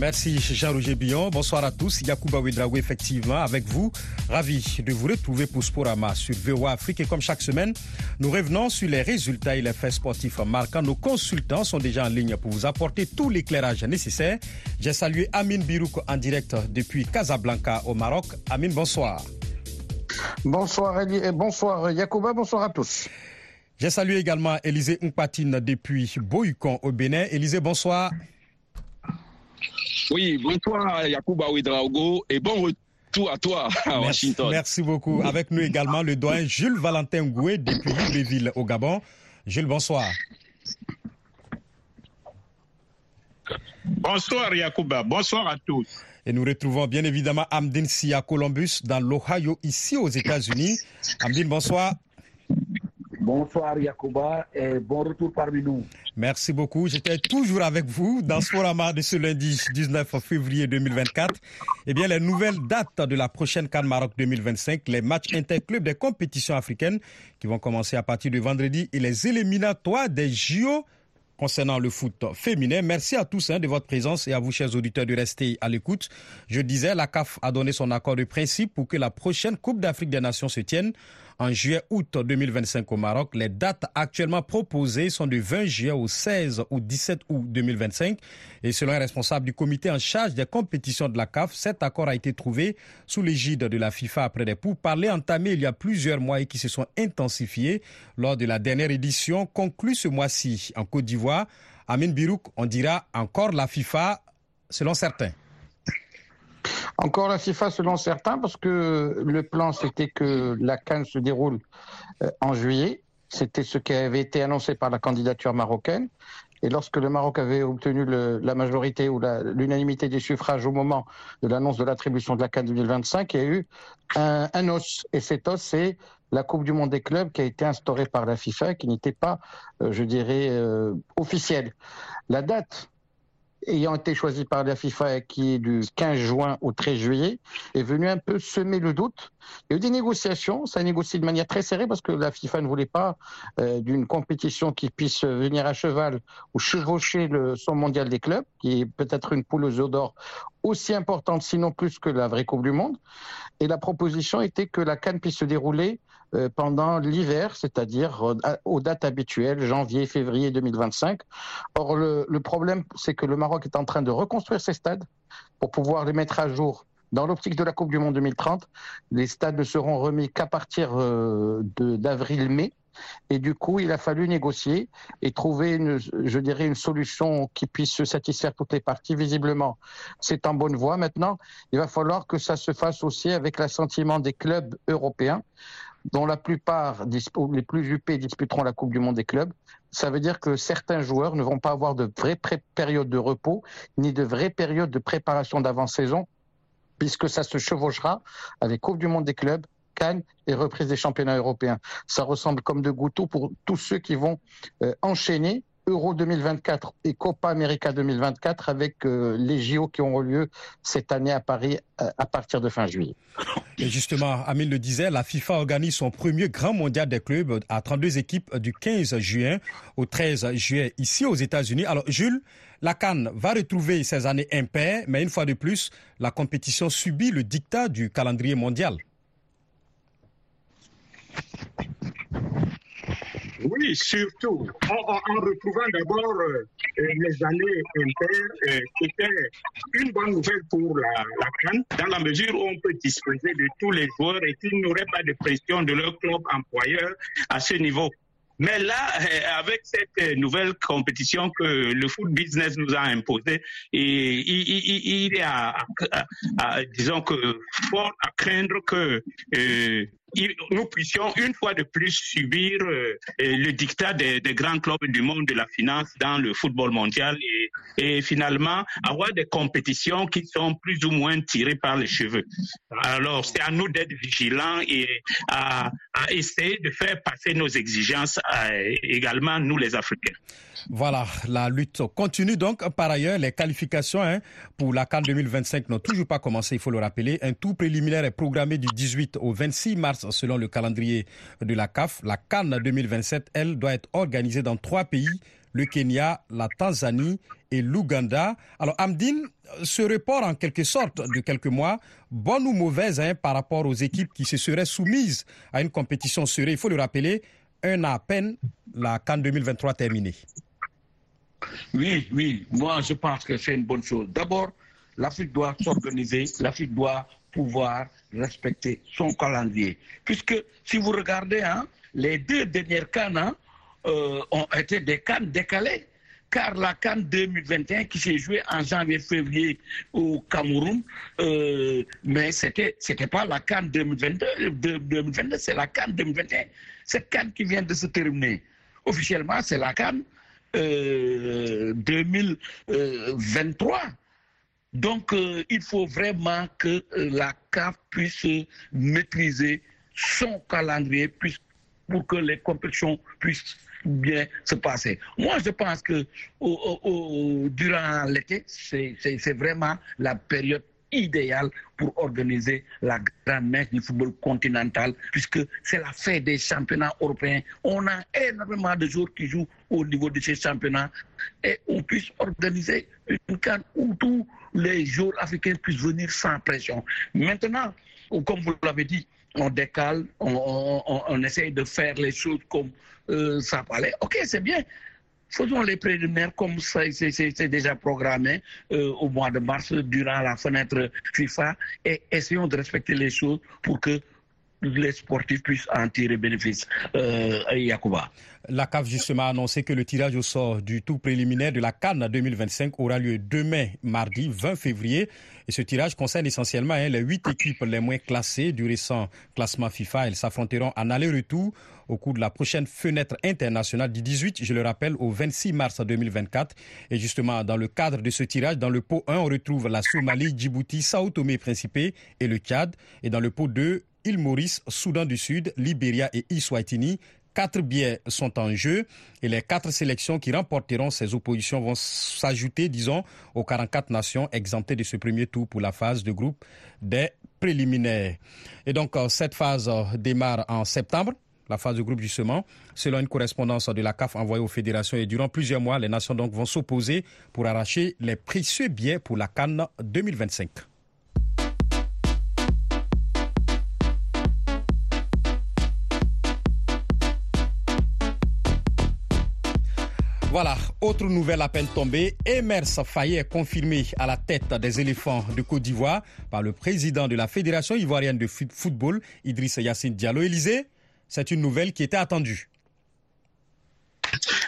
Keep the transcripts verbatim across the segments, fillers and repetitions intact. Merci Richard Rougé-Billon. Bonsoir à tous. Yacouba Ouedraogo, effectivement, avec vous. Ravi de vous retrouver pour Sporama sur V O A Afrique. Et comme chaque semaine, nous revenons sur les résultats et les faits sportifs marquants. Nos consultants sont déjà en ligne pour vous apporter tout l'éclairage nécessaire. J'ai salué Amine Birouk en direct depuis Casablanca au Maroc. Amine, bonsoir. Bonsoir Eli et bonsoir Yacouba, bonsoir à tous. J'ai salué également Élisée Ongpatine depuis Boycon au Bénin. Élisée, bonsoir. Oui, bonsoir Yacouba Ouedraogo et bon retour à toi à merci, Washington. Merci beaucoup. Avec nous également le doyen Jules Valentin Goué depuis Libreville au Gabon. Jules, bonsoir. Bonsoir Yacouba, bonsoir à tous. Et nous retrouvons bien évidemment Amdine Sy à Columbus dans l'Ohio, ici aux États-Unis. Amdine, bonsoir. Bonsoir Yacouba et bon retour parmi nous. Merci beaucoup. J'étais toujours avec vous dans Sporama de ce lundi dix-neuf février deux mille vingt-quatre. Eh bien, les nouvelles dates de la prochaine CAN Maroc deux mille vingt-cinq, les matchs interclubs des compétitions africaines qui vont commencer à partir de vendredi et les éliminatoires des J O concernant le foot féminin. Merci à tous hein, de votre présence et à vous, chers auditeurs, de rester à l'écoute. Je disais, la CAF a donné son accord de principe pour que la prochaine Coupe d'Afrique des Nations se tienne en juillet août deux mille vingt-cinq au Maroc. Les dates actuellement proposées sont du vingt juillet au seize ou dix-sept août deux mille vingt-cinq. Et selon un responsable du comité en charge des compétitions de la CAF, cet accord a été trouvé sous l'égide de la FIFA après des pourparlers entamés il y a plusieurs mois et qui se sont intensifiés lors de la dernière édition conclue ce mois-ci en Côte d'Ivoire. Amine Birouk, on dira encore la FIFA selon certains. Encore la FIFA selon certains, parce que le plan c'était que la CAN se déroule en juillet. C'était ce qui avait été annoncé par la candidature marocaine. Et lorsque le Maroc avait obtenu le, la majorité ou l'unanimité des suffrages au moment de l'annonce de l'attribution de la CAN deux mille vingt-cinq, il y a eu un, un os. Et cet os, c'est la Coupe du Monde des Clubs qui a été instaurée par la FIFA, qui n'était pas, euh, je dirais, euh, officielle. La date ayant été choisi par la FIFA, qui est du quinze juin au treize juillet, est venu un peu semer le doute. Il y a eu des négociations, ça a négocié de manière très serrée parce que la FIFA ne voulait pas euh, d'une compétition qui puisse venir à cheval ou chevaucher le, son mondial des clubs, qui est peut-être une poule aux œufs d'or aussi importante, sinon plus que la vraie Coupe du Monde. Et la proposition était que la CAN puisse se dérouler euh, pendant l'hiver, c'est-à-dire euh, aux dates habituelles, janvier, février deux mille vingt-cinq. Or, le, le problème, c'est que le Maroc est en train de reconstruire ses stades pour pouvoir les mettre à jour. Dans l'optique de la Coupe du Monde deux mille trente, les stades ne seront remis qu'à partir euh, d'avril-mai. Et du coup, il a fallu négocier et trouver, une, je dirais, une solution qui puisse satisfaire toutes les parties. Visiblement, c'est en bonne voie. Maintenant, il va falloir que ça se fasse aussi avec l'assentiment des clubs européens, dont la plupart, les plus huppés, disputeront la Coupe du Monde des clubs. Ça veut dire que certains joueurs ne vont pas avoir de vraies périodes de repos, ni de vraies périodes de préparation d'avant-saison, puisque ça se chevauchera avec Coupe du Monde des clubs, CAN et reprise des championnats européens. Ça ressemble comme de gouttes pour tous ceux qui vont euh, enchaîner Euro deux mille vingt-quatre et Copa América deux mille vingt-quatre avec euh, les J O qui auront lieu cette année à Paris euh, à partir de fin juillet. Et justement, Amine le disait, la FIFA organise son premier grand mondial des clubs à trente-deux équipes du quinze juin au treize juillet ici aux États-Unis. Alors Jules, la CAN va retrouver ses années impaires, mais une fois de plus, la compétition subit le diktat du calendrier mondial. Oui, surtout en, en, en retrouvant d'abord euh, les années impaires, euh, qui étaient une bonne nouvelle pour la, la CAN, dans la mesure où on peut disposer de tous les joueurs et qu'ils n'auraient pas de pression de leur club employeur à ce niveau. Mais là, avec cette nouvelle compétition que le foot business nous a imposée, et il est, à, à, à, disons que fort à craindre que euh, nous puissions une fois de plus subir euh, le diktat des, des grands clubs du monde de la finance dans le football mondial et, et finalement avoir des compétitions qui sont plus ou moins tirées par les cheveux. Alors c'est à nous d'être vigilants et à, à essayer de faire passer nos exigences à, également nous les Africains. Voilà, la lutte continue donc. Par ailleurs, les qualifications hein, pour la CAN deux mille vingt-cinq n'ont toujours pas commencé, il faut le rappeler. Un tour préliminaire est programmé du dix-huit au vingt-six mars selon le calendrier de la CAF. La CAN deux mille vingt-sept, elle, doit être organisée dans trois pays, le Kenya, la Tanzanie et l'Ouganda. Alors Amdine, ce report en quelque sorte de quelques mois, bonne ou mauvaise hein, par rapport aux équipes qui se seraient soumises à une compétition serrée, il faut le rappeler, un an à peine, la CAN deux mille vingt-trois terminée. Oui, oui, moi je pense que c'est une bonne chose. D'abord, l'Afrique doit s'organiser, l'Afrique doit pouvoir respecter son calendrier. Puisque si vous regardez, hein, les deux dernières CAN hein, euh, ont été des CAN décalées. Car la CAN deux mille vingt et un qui s'est jouée en janvier-février au Cameroun, euh, mais c'était c'était pas la CAN deux mille vingt-deux, deux mille vingt-deux, c'est la CAN deux mille vingt et un. Cette CAN qui vient de se terminer, officiellement, c'est la CAN euh, deux mille vingt-trois. Donc, euh, il faut vraiment que la CAF puisse maîtriser son calendrier puisse, pour que les compétitions puissent bien se passer. Moi, je pense que au, au, au, durant l'été, c'est vraiment la période idéale pour organiser la grande messe du football continental, puisque c'est la fête des championnats européens. On a énormément de joueurs qui jouent au niveau de ces championnats et on puisse organiser une CAN où tous les joueurs africains puissent venir sans pression. Maintenant, comme vous l'avez dit, on décale, on, on, on essaye de faire les choses comme euh, ça parlait. Ok, c'est bien. Faisons les préliminaires comme c'est déjà programmé euh, au mois de mars durant la fenêtre FIFA et essayons de respecter les choses pour que les sportifs puissent en tirer bénéfice. Euh, Yacouba. La CAF justement a annoncé que le tirage au sort du tout préliminaire de la CAN deux mille vingt-cinq aura lieu demain, mardi vingt février. Et ce tirage concerne essentiellement hein, les huit équipes les moins classées du récent classement FIFA. Elles s'affronteront en aller-retour au cours de la prochaine fenêtre internationale du dix-huit, je le rappelle, au vingt-six mars deux mille vingt-quatre. Et justement, dans le cadre de ce tirage, dans le pot un, on retrouve la Somalie, Djibouti, Sao Tomé et Principe et le Tchad. Et dans le pot deux, Île Maurice, Soudan du Sud, Libéria et Eswatini. Quatre billets sont en jeu et les quatre sélections qui remporteront ces oppositions vont s'ajouter, disons, aux quarante-quatre nations exemptées de ce premier tour pour la phase de groupe des préliminaires. Et donc, cette phase démarre en septembre. La phase de groupe, justement, selon une correspondance de la CAF envoyée aux fédérations. Et durant plusieurs mois, les nations donc vont s'opposer pour arracher les précieux billets pour la CAN deux mille vingt-cinq. Voilà, autre nouvelle à peine tombée, Emerse Fayet est confirmé à la tête des éléphants de Côte d'Ivoire par le président de la Fédération ivoirienne de football, Idriss Yassine Diallo. Élisée, c'est une nouvelle qui était attendue.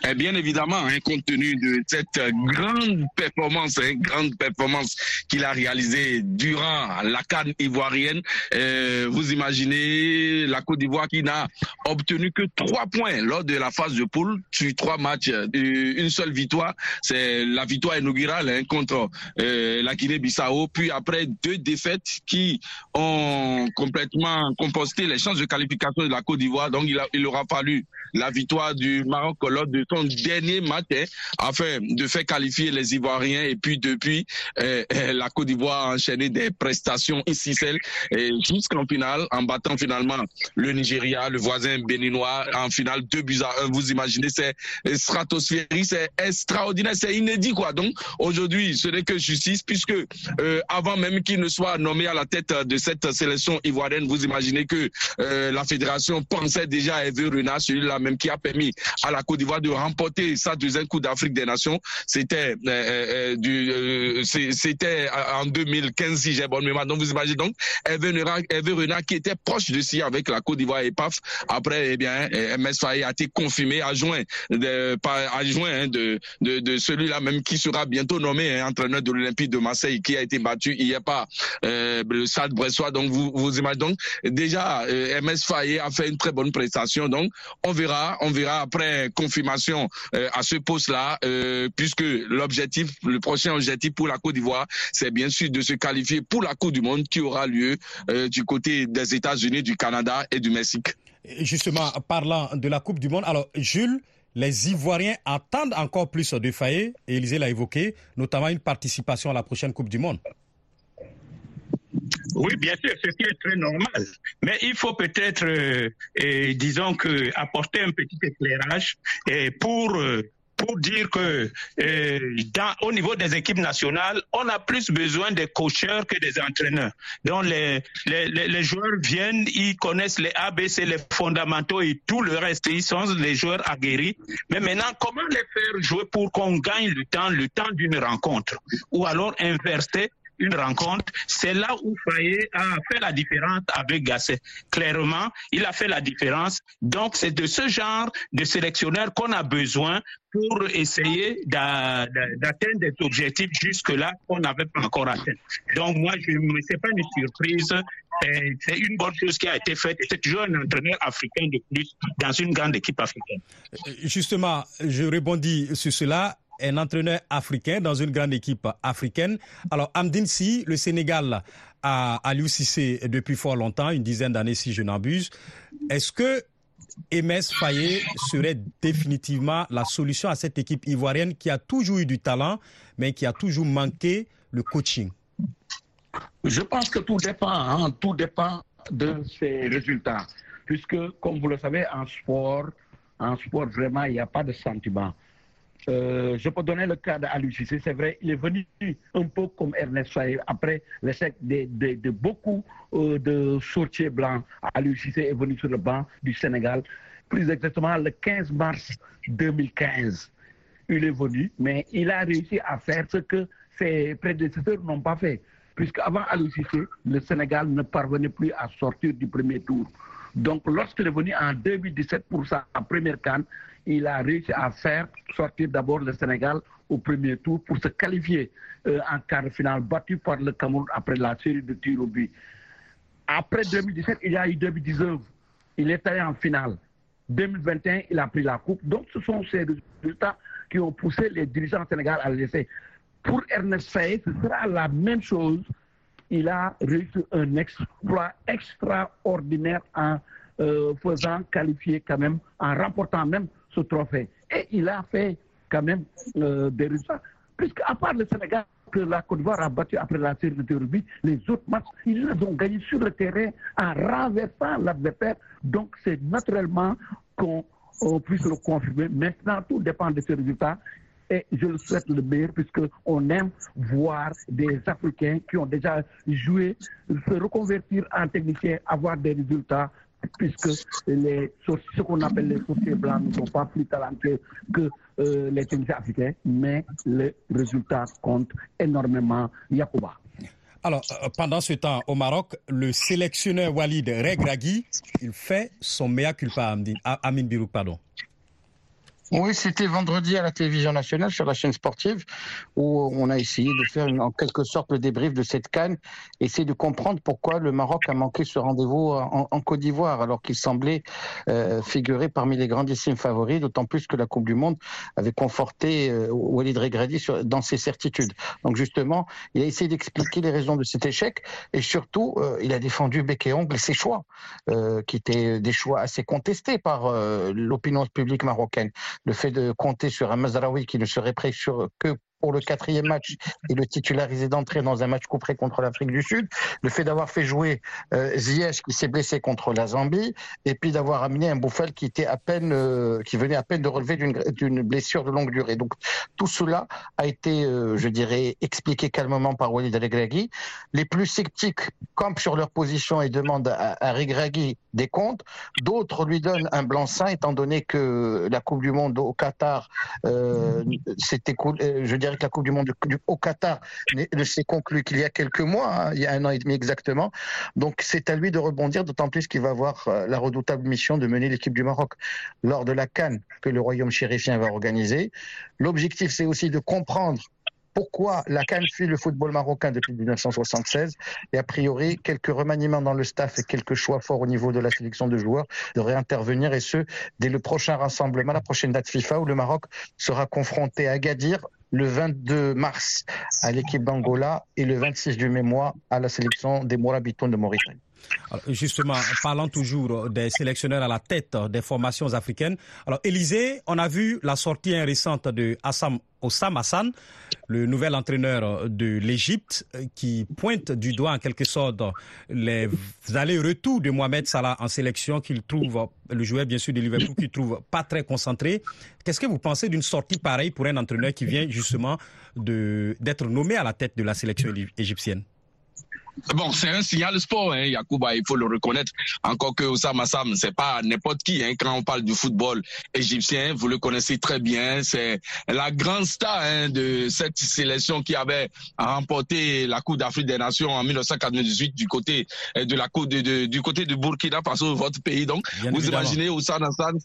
Et bien évidemment, hein, compte tenu de cette grande performance, hein, grande performance qu'il a réalisée durant la CAN ivoirienne, euh, vous imaginez la Côte d'Ivoire qui n'a obtenu que trois points lors de la phase de poule sur trois matchs, euh, une seule victoire, c'est la victoire inaugurale hein, contre euh, la Guinée-Bissau, puis après deux défaites qui ont complètement composté les chances de qualification de la Côte d'Ivoire. Donc il, a, il aura fallu la victoire du Maroc lors de son dernier match eh, afin de faire qualifier les Ivoiriens. Et puis depuis, eh, eh, la Côte d'Ivoire a enchaîné des prestations ici celles eh, jusqu'en finale, en battant finalement le Nigeria, le voisin béninois, en finale deux buts à un. Vous imaginez, c'est stratosphérique, c'est extraordinaire, c'est inédit quoi. Donc aujourd'hui, ce n'est que justice puisque euh, avant même qu'il ne soit nommé à la tête de cette sélection ivoirienne, vous imaginez que euh, la fédération pensait déjà à Hervé Renard, celui-là même qui a permis à la Côte d'Ivoire de remporter sa deuxième Coupe d'Afrique des Nations. C'était euh, euh, euh, en deux mille quinze, si j'ai bonne mémoire. Donc, vous imaginez donc, Hervé Renard qui était proche de s'y avec la Côte d'Ivoire et paf, après, eh bien, Emerse Fayet a été confirmé, adjoint de, hein, de, de, de celui-là même qui sera bientôt nommé hein, entraîneur de l'Olympique de Marseille qui a été battu hier par euh, le Stade Bressois. Donc, vous, vous imaginez donc, déjà, euh, Emerse Fayet a fait une très bonne prestation. Donc, on verra On verra après confirmation euh, à ce poste-là, euh, puisque l'objectif, le prochain objectif pour la Côte d'Ivoire, c'est bien sûr de se qualifier pour la Coupe du Monde qui aura lieu euh, du côté des États-Unis, du Canada et du Mexique. Justement, parlant de la Coupe du Monde, alors Jules, les Ivoiriens attendent encore plus de Fayet, et Élisée l'a évoqué, notamment une participation à la prochaine Coupe du Monde. Oui, bien sûr, ce qui est très normal. Mais il faut peut-être, euh, euh, disons que, apporter un petit éclairage euh, pour euh, pour dire que euh, dans, au niveau des équipes nationales, on a plus besoin des coacheurs que des entraîneurs. Donc les, les, les joueurs viennent, ils connaissent les A B C, les fondamentaux et tout le reste. Ils sont les joueurs aguerris. Mais maintenant, comment les faire jouer pour qu'on gagne le temps, le temps d'une rencontre? Ou alors inverser une rencontre, c'est là où Fayet a fait la différence avec Gasset. Clairement, il a fait la différence. Donc, c'est de ce genre de sélectionneur qu'on a besoin pour essayer d'atteindre des objectifs jusque-là qu'on n'avait pas encore atteints. Donc, moi, je ne sais pas une surprise. C'est une bonne chose qui a été faite. C'est toujours un entraîneur africain de plus dans une grande équipe africaine. Justement, je rebondis sur cela. Un entraîneur africain dans une grande équipe africaine. Alors, Amdine Sy, le Sénégal a, a lui cissé depuis fort longtemps, une dizaine d'années si je n'abuse. Est-ce que Emerse Fayet serait définitivement la solution à cette équipe ivoirienne qui a toujours eu du talent, mais qui a toujours manqué le coaching? Je pense que tout dépend, hein, tout dépend de ses résultats. Puisque, comme vous le savez, en sport, en sport vraiment, il n'y a pas de sentiment. Euh, je peux donner le cas d'Aliou Cissé, c'est vrai, il est venu un peu comme Emerse Fayet après l'échec de, de, de beaucoup euh, de sorciers blancs. Aliou Cissé est venu sur le banc du Sénégal, plus exactement le quinze mars deux mille quinze. Il est venu, mais il a réussi à faire ce que ses prédécesseurs n'ont pas fait, puisqu'avant Aliou Cissé, le Sénégal ne parvenait plus à sortir du premier tour. Donc lorsqu'il est venu en deux mille dix-sept pour sa première CAN, il a réussi à faire sortir d'abord le Sénégal au premier tour pour se qualifier euh, en quart de finale, battu par le Cameroun après la série de tirs au but. Après deux mille dix-sept, il y a eu deux mille dix-neuf. Il est allé en finale. deux mille vingt et un, il a pris la coupe. Donc ce sont ces résultats qui ont poussé les dirigeants sénégalais à l'essai. Pour Emerse Fayet, ce sera la même chose. Il a réussi un exploit extraordinaire en euh, faisant qualifier quand même, en remportant même ce trophée. Et il a fait quand même euh, des résultats. Puisqu'à part le Sénégal, que la Côte d'Ivoire a battu après la série de rugby, les autres matchs, ils les ont gagnés sur le terrain en renversant l'adversaire. Donc c'est naturellement qu'on puisse le confirmer. Maintenant, tout dépend de ces résultats. Et je le souhaite le meilleur, puisqu'on aime voir des Africains qui ont déjà joué se reconvertir en techniciens, avoir des résultats, puisque les, ce qu'on appelle les sociétés blancs ne sont pas plus talentueux que euh, les techniciens africains, mais les résultats comptent énormément. Yacouba. Alors, euh, pendant ce temps, au Maroc, le sélectionneur Walid Regragui, il fait son mea culpa à Amdine, à Amine Birouk, pardon. Oui, c'était vendredi à la télévision nationale, sur la chaîne sportive, où on a essayé de faire une, en quelque sorte le débrief de cette CAN, essayer de comprendre pourquoi le Maroc a manqué ce rendez-vous en, en Côte d'Ivoire, alors qu'il semblait euh, figurer parmi les grandissimes favoris, d'autant plus que la Coupe du Monde avait conforté euh, Walid Regragui dans ses certitudes. Donc justement, il a essayé d'expliquer les raisons de cet échec, et surtout, euh, il a défendu bec et ongle ses choix, euh, qui étaient des choix assez contestés par euh, l'opinion publique marocaine. Le fait de compter sur un Mazraoui qui ne serait prêt sur que pour le quatrième match et le titulariser d'entrée dans un match couperé contre l'Afrique du Sud, le fait d'avoir fait jouer euh, Ziyech qui s'est blessé contre la Zambie, et puis d'avoir amené un Bouffal qui était à peine, euh, qui venait à peine de relever d'une blessure de longue durée. Donc tout cela a été, euh, je dirais, expliqué calmement par Walid Regragui. Les plus sceptiques campent sur leur position et demandent à, à Regragui des comptes. D'autres lui donnent un blanc-seing, étant donné que la Coupe du Monde au Qatar, euh, c'était cool, euh, je dirais. Que la Coupe du Monde au Qatar s'est conclue qu'il y a quelques mois, hein, il y a un an et demi exactement. Donc c'est à lui de rebondir, d'autant plus qu'il va avoir la redoutable mission de mener l'équipe du Maroc lors de la CAN que le Royaume chérifien va organiser. L'objectif, c'est aussi de comprendre pourquoi la CAN suit le football marocain depuis mille neuf cent soixante-seize. Et a priori, quelques remaniements dans le staff et quelques choix forts au niveau de la sélection de joueurs devraient intervenir, et ce, dès le prochain rassemblement, la prochaine date FIFA, où le Maroc sera confronté à Agadir le vingt-deux mars à l'équipe d'Angola et le vingt-six du même mois à la sélection des Morabitoun de Mauritanie. Justement, parlant toujours des sélectionneurs à la tête des formations africaines. Alors, Élisée, on a vu la sortie récente de Hossam Hassan, le nouvel entraîneur de l'Égypte, qui pointe du doigt en quelque sorte les allers-retours de Mohamed Salah en sélection, qu'il trouve, le joueur bien sûr de Liverpool, qu'il trouve pas très concentré. Qu'est-ce que vous pensez d'une sortie pareille pour un entraîneur qui vient justement de, d'être nommé à la tête de la sélection égyptienne? Bon, c'est un signal sport, hein, Yacouba, il faut le reconnaître. Encore que Oussama Sam, c'est pas n'importe qui, hein. Quand on parle du football égyptien, vous le connaissez très bien. C'est la grande star, hein, de cette sélection qui avait remporté la Coupe d'Afrique des Nations en mille neuf cent quatre-vingt-dix-huit du côté de la Coupe de, de, du côté de Burkina Faso, votre pays. Donc, bien vous évidemment. Imaginez Oussama Sam,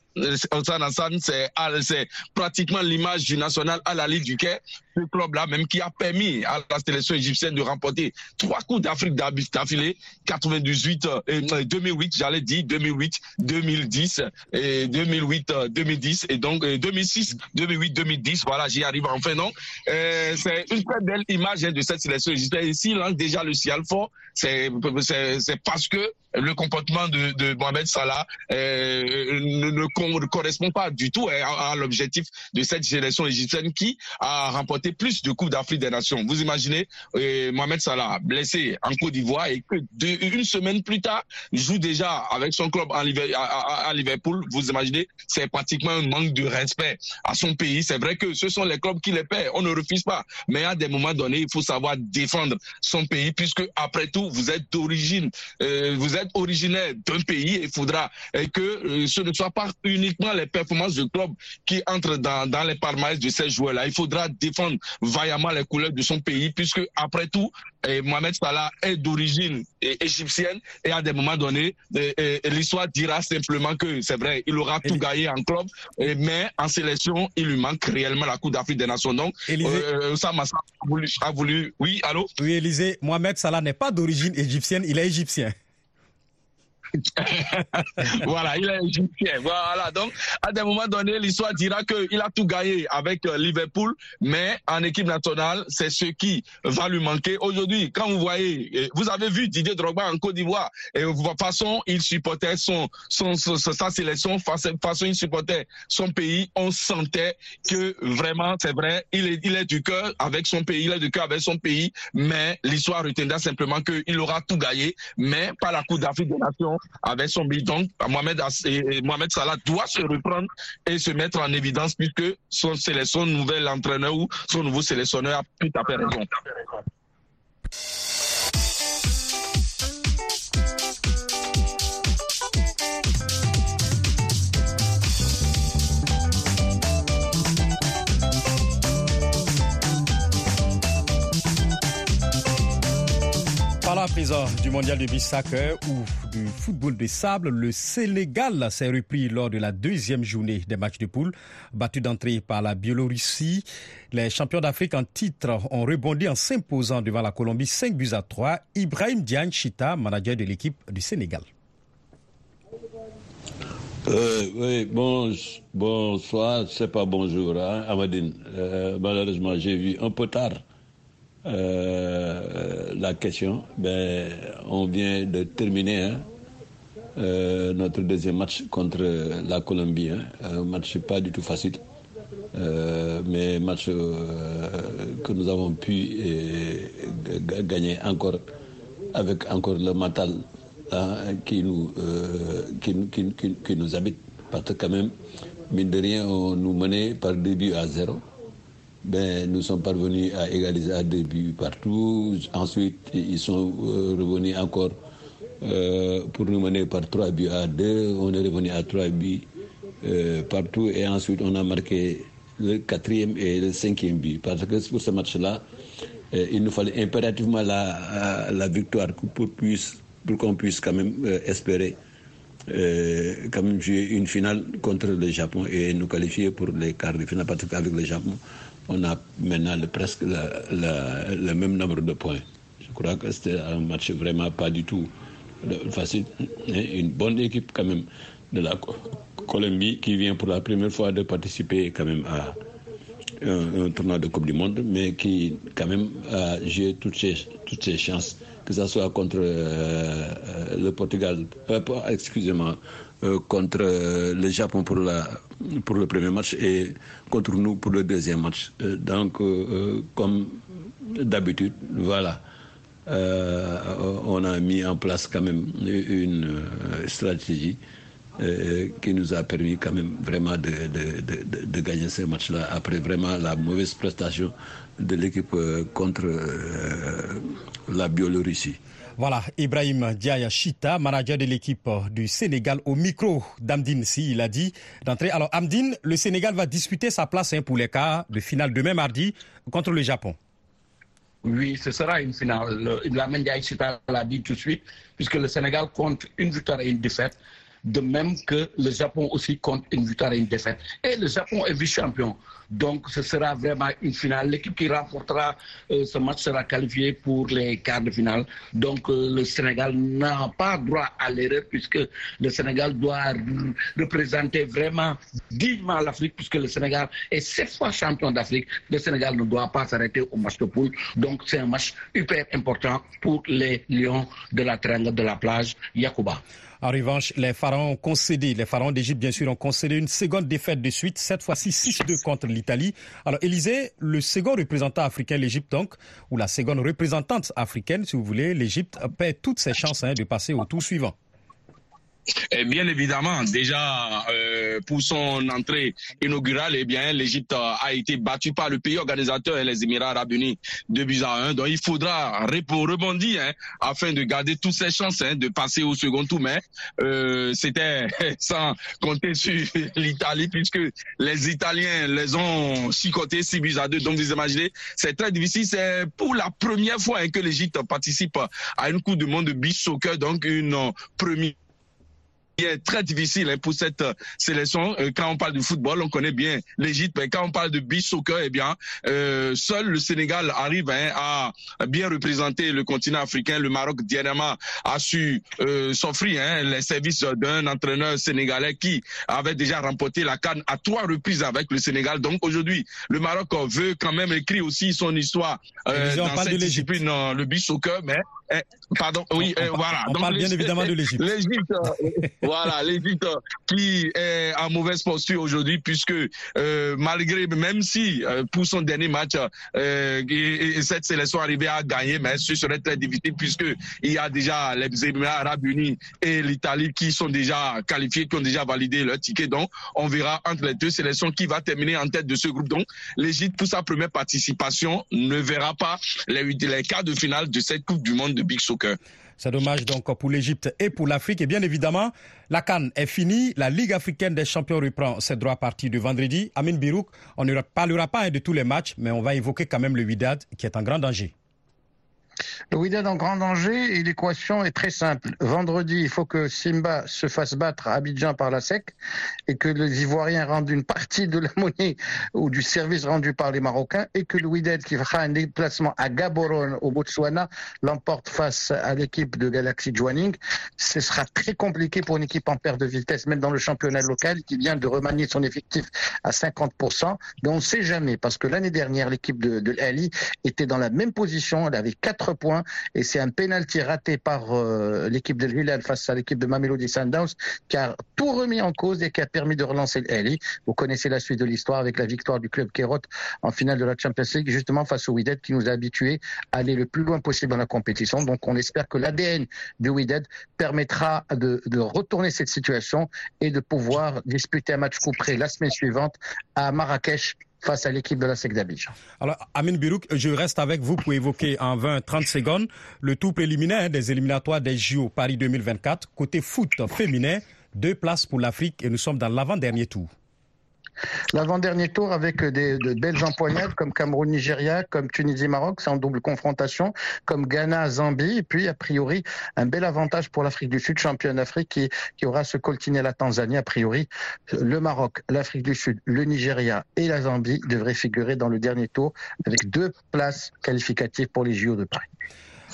Oussama Sam, c'est, c'est pratiquement l'image du national à la Ligue du Caire. Ce club-là même qui a permis à la sélection égyptienne de remporter trois Coupes d'Afrique d'affilée, quatre-vingt-dix-huit, euh, deux mille huit, j'allais dire, deux mille huit, deux mille dix, et deux mille huit, euh, deux mille dix, et donc euh, deux mille six, deux mille huit, deux mille dix, voilà, j'y arrive enfin, non. Euh, c'est une très belle image, hein, de cette sélection égyptienne. Ici, là, déjà le signal fort, c'est, c'est, c'est parce que le comportement de, de Mohamed Salah euh, ne, ne correspond pas du tout à, à l'objectif de cette génération égyptienne qui a remporté plus de Coupes d'Afrique des Nations. Vous imaginez euh, Mohamed Salah blessé en Côte d'Ivoire et que deux, une semaine plus tard joue déjà avec son club à, à, à Liverpool. Vous imaginez, c'est pratiquement un manque de respect à son pays. C'est vrai que ce sont les clubs qui les paient, on ne refuse pas. Mais à des moments donnés, il faut savoir défendre son pays puisque après tout, vous êtes d'origine, euh, vous êtes originaire d'un pays, il faudra que ce ne soit pas uniquement les performances du club qui entrent dans, dans les palmarès de ces joueurs-là. Il faudra défendre vaillamment les couleurs de son pays, puisque après tout, eh, Mohamed Salah est d'origine égyptienne et à des moments donnés, eh, eh, l'histoire dira simplement que c'est vrai, il aura tout gagné en club, eh, mais en sélection, il lui manque réellement la Coupe d'Afrique des Nations. Donc, euh, Oussama Sam a voulu, a voulu... Oui, allô? Oui, Élisée, Mohamed Salah n'est pas d'origine égyptienne, il est égyptien. Voilà, il est égyptien. Voilà, donc à des moments donnés, l'histoire dira qu'il a tout gagné avec Liverpool, mais en équipe nationale, c'est ce qui va lui manquer. Aujourd'hui, quand vous voyez, vous avez vu Didier Drogba en Côte d'Ivoire, et de toute façon, il supportait son, son, son, sa sélection, de façon, il supportait son pays. On sentait que vraiment, c'est vrai, il est, il est du cœur avec son pays, il est du cœur avec son pays, mais l'histoire retiendra simplement qu'il aura tout gagné, mais pas la Coupe d'Afrique des Nations avec son but. Donc, Mohamed, Mohamed Salah doit se reprendre et se mettre en évidence puisque son, son nouvel entraîneur ou son nouveau sélectionneur a tout à fait raison. Parlons à présent du mondial de beach soccer ou du football de sable. Le Sénégal s'est repris lors de la deuxième journée des matchs de poule, battu d'entrée par la Biélorussie. Les champions d'Afrique en titre ont rebondi en s'imposant devant la Colombie cinq buts à trois. Ibrahima Diakhité, manager de l'équipe du Sénégal. Euh, oui, bon, bonsoir, c'est pas bonjour, hein, Amadine. Euh, malheureusement, j'ai vu un peu tard. Euh, la question, ben, on vient de terminer, hein, euh, notre deuxième match contre la Colombie, hein, un match pas du tout facile, euh, mais match euh, que nous avons pu et, g- gagner encore avec encore le mental, hein, qui nous euh, qui, qui, qui, qui nous habite, parce que quand même mine de rien on nous menait par deux buts à zéro. Ben, nous sommes parvenus à égaliser à deux buts partout. Ensuite, ils sont euh, revenus encore euh, pour nous mener par trois buts à deux. On est revenu à trois buts euh, partout. Et ensuite, on a marqué le quatrième et le cinquième but. Parce que pour ce match-là, euh, il nous fallait impérativement la, la victoire pour, puisse, pour qu'on puisse quand même euh, espérer euh, quand même jouer une finale contre le Japon et nous qualifier pour les quarts de finale. Parce qu'avec le Japon, on a maintenant le, presque la, la, le même nombre de points. Je crois que c'était un match vraiment pas du tout facile. Une bonne équipe quand même de la Colombie qui vient pour la première fois de participer quand même à un, un tournoi de Coupe du Monde, mais qui quand même a joué toutes ses, toutes ses chances que ce soit contre euh, le Portugal, euh, excusez-moi, euh, contre euh, le Japon pour, la, pour le premier match et contre nous pour le deuxième match. Euh, donc, euh, comme d'habitude, voilà. Euh, on a mis en place quand même une stratégie euh, qui nous a permis quand même vraiment de, de, de, de gagner ce match-là après vraiment la mauvaise prestation de l'équipe euh, contre euh, la Biélorussie. Voilà, Ibrahima Diakhité, manager de l'équipe du Sénégal, au micro d'Amdine Sy, il a dit d'entrer. Alors Amdine, le Sénégal va disputer sa place hein, pour les quarts de finale demain mardi contre le Japon. Oui, ce sera une finale. Lamine Diakhité l'a dit tout de suite, puisque le Sénégal compte une victoire et une défaite, de même que le Japon aussi compte une victoire et une défaite. Et le Japon est vice-champion. Donc ce sera vraiment une finale. L'équipe qui remportera euh, ce match sera qualifiée pour les quarts de finale. Donc euh, le Sénégal n'a pas droit à l'erreur puisque le Sénégal doit représenter vraiment dignement l'Afrique puisque le Sénégal est sept fois champion d'Afrique. Le Sénégal ne doit pas s'arrêter au match de poule. Donc c'est un match hyper important pour les Lions de la Tringle de la plage Yacouba. En revanche, les pharaons ont concédé, les pharaons d'Égypte bien sûr ont concédé une seconde défaite de suite, cette fois-ci six deux contre l'Italie. Alors Élisée, le second représentant africain, l'Égypte donc, ou la seconde représentante africaine, si vous voulez, l'Égypte perd toutes ses chances hein, de passer au tour suivant. Et bien évidemment, déjà euh, pour son entrée inaugurale, eh bien l'Égypte a été battue par le pays organisateur, les Émirats arabes unis, deux buts à un. Donc il faudra rebondir hein, afin de garder toutes ses chances hein, de passer au second tour. Mais euh, c'était sans compter sur l'Italie puisque les Italiens les ont chicotés six buts à deux. Donc vous imaginez, c'est très difficile. C'est pour la première fois hein, que l'Égypte participe à une Coupe du Monde de beach soccer, donc une euh, première. Est très difficile pour cette sélection. Quand on parle de football, on connaît bien l'Égypte, mais quand on parle de beach soccer, eh bien, euh, seul le Sénégal arrive hein, à bien représenter le continent africain. Le Maroc dernièrement a su euh, s'offrir hein, les services d'un entraîneur sénégalais qui avait déjà remporté la CAN à trois reprises avec le Sénégal. Donc aujourd'hui, le Maroc veut quand même écrire aussi son histoire euh, dans cette discipline, euh, le beach soccer, mais Eh, pardon, oui, on, eh, on voilà. On Donc, parle bien évidemment de l'Égypte. L'Égypte, euh, voilà, l'Égypte qui est en mauvaise posture aujourd'hui, puisque euh, malgré, même si euh, pour son dernier match, euh, et, et cette sélection arrivée à gagner, mais ce serait très difficile, puisque il y a déjà les Émirats arabes unis et l'Italie qui sont déjà qualifiés, qui ont déjà validé leur ticket. Donc, on verra entre les deux sélections qui va terminer en tête de ce groupe. Donc, l'Égypte, pour sa première participation, ne verra pas les, les quarts de finale de cette Coupe du Monde de beach soccer. C'est dommage donc pour l'Égypte et pour l'Afrique. Et bien évidemment, la CAN est finie. La Ligue africaine des champions reprend ses droits à partir de vendredi. Amine Birouk, on ne parlera pas de tous les matchs, mais on va évoquer quand même le Wydad qui est en grand danger. Le Wydad en grand danger et l'équation est très simple. Vendredi, il faut que Simba se fasse battre à Abidjan par la S E C et que les Ivoiriens rendent une partie de la monnaie ou du service rendu par les Marocains et que le Wydad qui fera un déplacement à Gaborone au Botswana l'emporte face à l'équipe de Galaxy Joining. Ce sera très compliqué pour une équipe en perte de vitesse, même dans le championnat local qui vient de remanier son effectif à cinquante pour cent. Mais on ne sait jamais parce que l'année dernière, l'équipe de, de l'Ali était dans la même position. Elle avait quatre points et c'est un pénalty raté par euh, l'équipe de Wydad face à l'équipe de Mamelodi Sundowns qui a tout remis en cause et qui a permis de relancer l'Ali. Vous connaissez la suite de l'histoire avec la victoire du club Kérod en finale de la Champions League justement face au Wydad qui nous a habitués à aller le plus loin possible dans la compétition. Donc on espère que l'A D N du Wydad permettra de, de retourner cette situation et de pouvoir disputer un match couperé la semaine suivante à Marrakech face à l'équipe de la S E C d'Abidjan. Alors, Amine Birouk, je reste avec vous pour évoquer en vingt à trente secondes le tour préliminaire des éliminatoires des J O Paris deux mille vingt-quatre. Côté foot féminin, deux places pour l'Afrique et nous sommes dans l'avant-dernier tour. L'avant-dernier tour avec des, de belles empoignades comme Cameroun-Nigeria, comme Tunisie-Maroc, c'est en double confrontation, comme Ghana-Zambie, et puis a priori un bel avantage pour l'Afrique du Sud, championne d'Afrique qui, qui aura se coltiner la Tanzanie, a priori le Maroc, l'Afrique du Sud, le Nigeria et la Zambie devraient figurer dans le dernier tour avec deux places qualificatives pour les J O de Paris.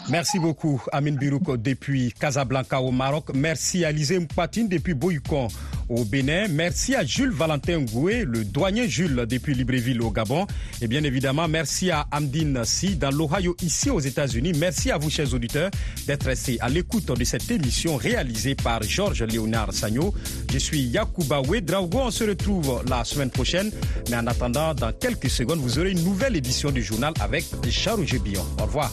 Merci beaucoup Amine Birouk depuis Casablanca au Maroc. Merci à Élisée Ongpatine depuis Boycon au Bénin. Merci à Jules Valentin Goué, le douanier Jules depuis Libreville au Gabon. Et bien évidemment, merci à Amdine Sy dans l'Ohio ici aux États-Unis. Merci à vous chers auditeurs d'être restés à l'écoute de cette émission réalisée par Georges Léonard Sagnot. Je suis Yacouba Ouedraogo. On se retrouve la semaine prochaine. Mais en attendant, dans quelques secondes, vous aurez une nouvelle édition du journal avec Richard Rougé-Billon. Au revoir.